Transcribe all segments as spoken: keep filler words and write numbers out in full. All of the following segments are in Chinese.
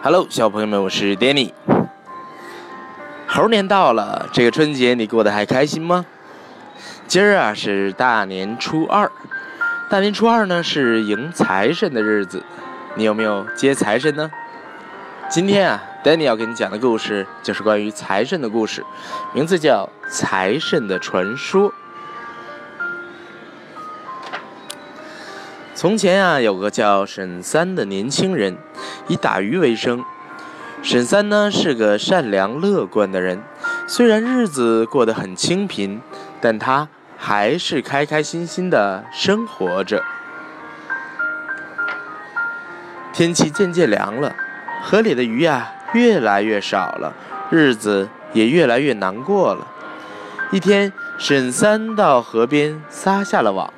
Hello， 小朋友们，我是 Danny。猴年到了，这个春节你过得还开心吗？今儿啊是大年初二，大年初二呢是迎财神的日子，你有没有接财神呢？今天啊 ，Danny 要给你讲的故事就是关于财神的故事，名字叫《财神的传说》。从前啊，有个叫沈三的年轻人，以打鱼为生。沈三呢是个善良乐观的人，虽然日子过得很清贫，但他还是开开心心的生活着。天气渐渐凉了，河里的鱼啊越来越少了，日子也越来越难过了。一天，沈三到河边撒下了网。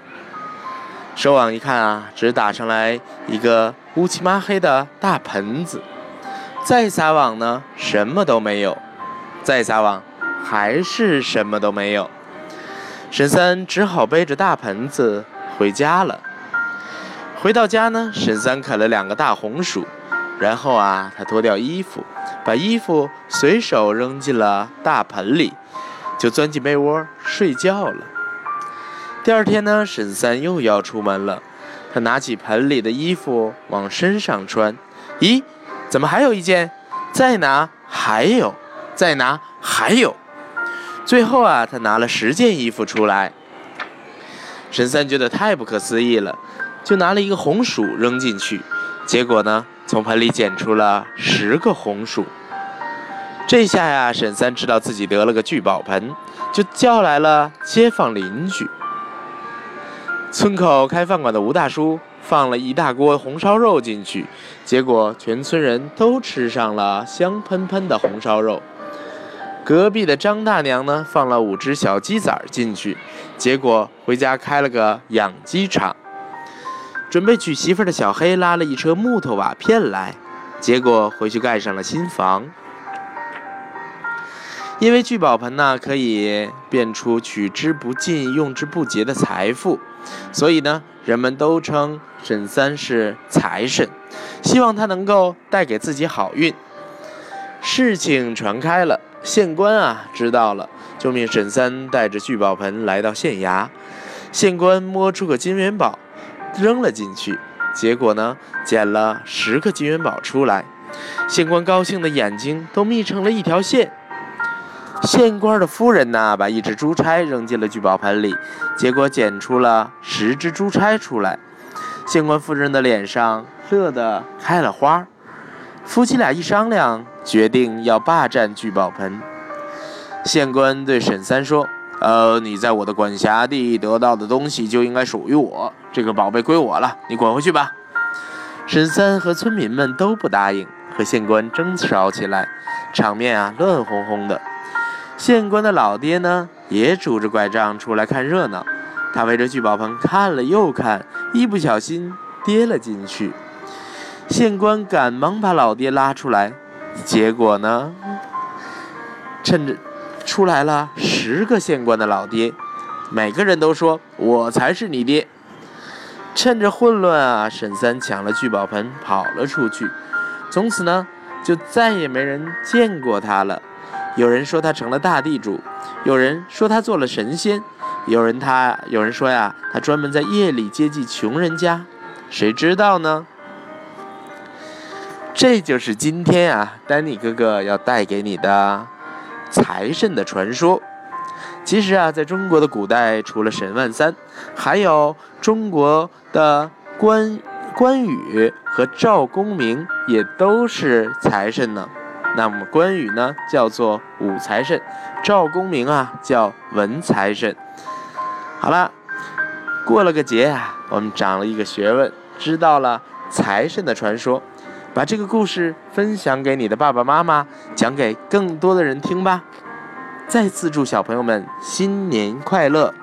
收网一看啊，只打上来一个乌漆麻黑的大盆子。再撒网呢，什么都没有。再撒网，还是什么都没有。沈三只好背着大盆子回家了。回到家呢，沈三啃了两个大红薯，然后啊，他脱掉衣服，把衣服随手扔进了大盆里，就钻进被窝睡觉了。第二天呢，沈三又要出门了，他拿起盆里的衣服往身上穿，咦，怎么还有一件？再拿还有，再拿还有，最后啊，他拿了十件衣服出来。沈三觉得太不可思议了，就拿了一个红薯扔进去，结果呢，从盆里捡出了十个红薯。这下呀，沈三知道自己得了个聚宝盆，就叫来了街坊邻居。村口开饭馆的吴大叔放了一大锅红烧肉进去，结果全村人都吃上了香喷喷的红烧肉。隔壁的张大娘呢，放了五只小鸡仔进去，结果回家开了个养鸡场。准备娶媳妇的小黑拉了一车木头瓦片来，结果回去盖上了新房。因为聚宝盆呢，可以变出取之不尽、用之不竭的财富。所以呢，人们都称沈三是财神，希望他能够带给自己好运。事情传开了，县官啊知道了，就命沈三带着聚宝盆来到县衙。县官摸出个金元宝，扔了进去，结果呢，捡了十个金元宝出来。县官高兴的眼睛都眯成了一条线。县官的夫人呢，把一只猪钗扔进了聚宝盆里，结果捡出了十只猪钗出来。县官夫人的脸上乐得开了花。夫妻俩一商量，决定要霸占聚宝盆。县官对沈三说：“呃，你在我的管辖地得到的东西就应该属于我，这个宝贝归我了，你滚回去吧。”沈三和村民们都不答应，和县官争吵起来，场面啊乱哄哄的。县官的老爹呢，也拄着拐杖出来看热闹。他围着聚宝盆看了又看，一不小心跌了进去。县官赶忙把老爹拉出来，结果呢，趁着出来了十个县官的老爹，每个人都说：“我才是你爹。”趁着混乱啊，沈三抢了聚宝盆跑了出去。从此呢，就再也没人见过他了。有人说他成了大地主，有人说他做了神仙，有人他有人说呀，他专门在夜里接济穷人家，谁知道呢？这就是今天啊，丹尼哥哥要带给你的财神的传说。其实啊，在中国的古代，除了沈万三，还有中国的关关羽和赵公明，也都是财神呢。那么关羽呢叫做武财神，赵公明啊叫文财神。好了，过了个节啊，我们长了一个学问，知道了财神的传说，把这个故事分享给你的爸爸妈妈，讲给更多的人听吧。再次祝小朋友们新年快乐。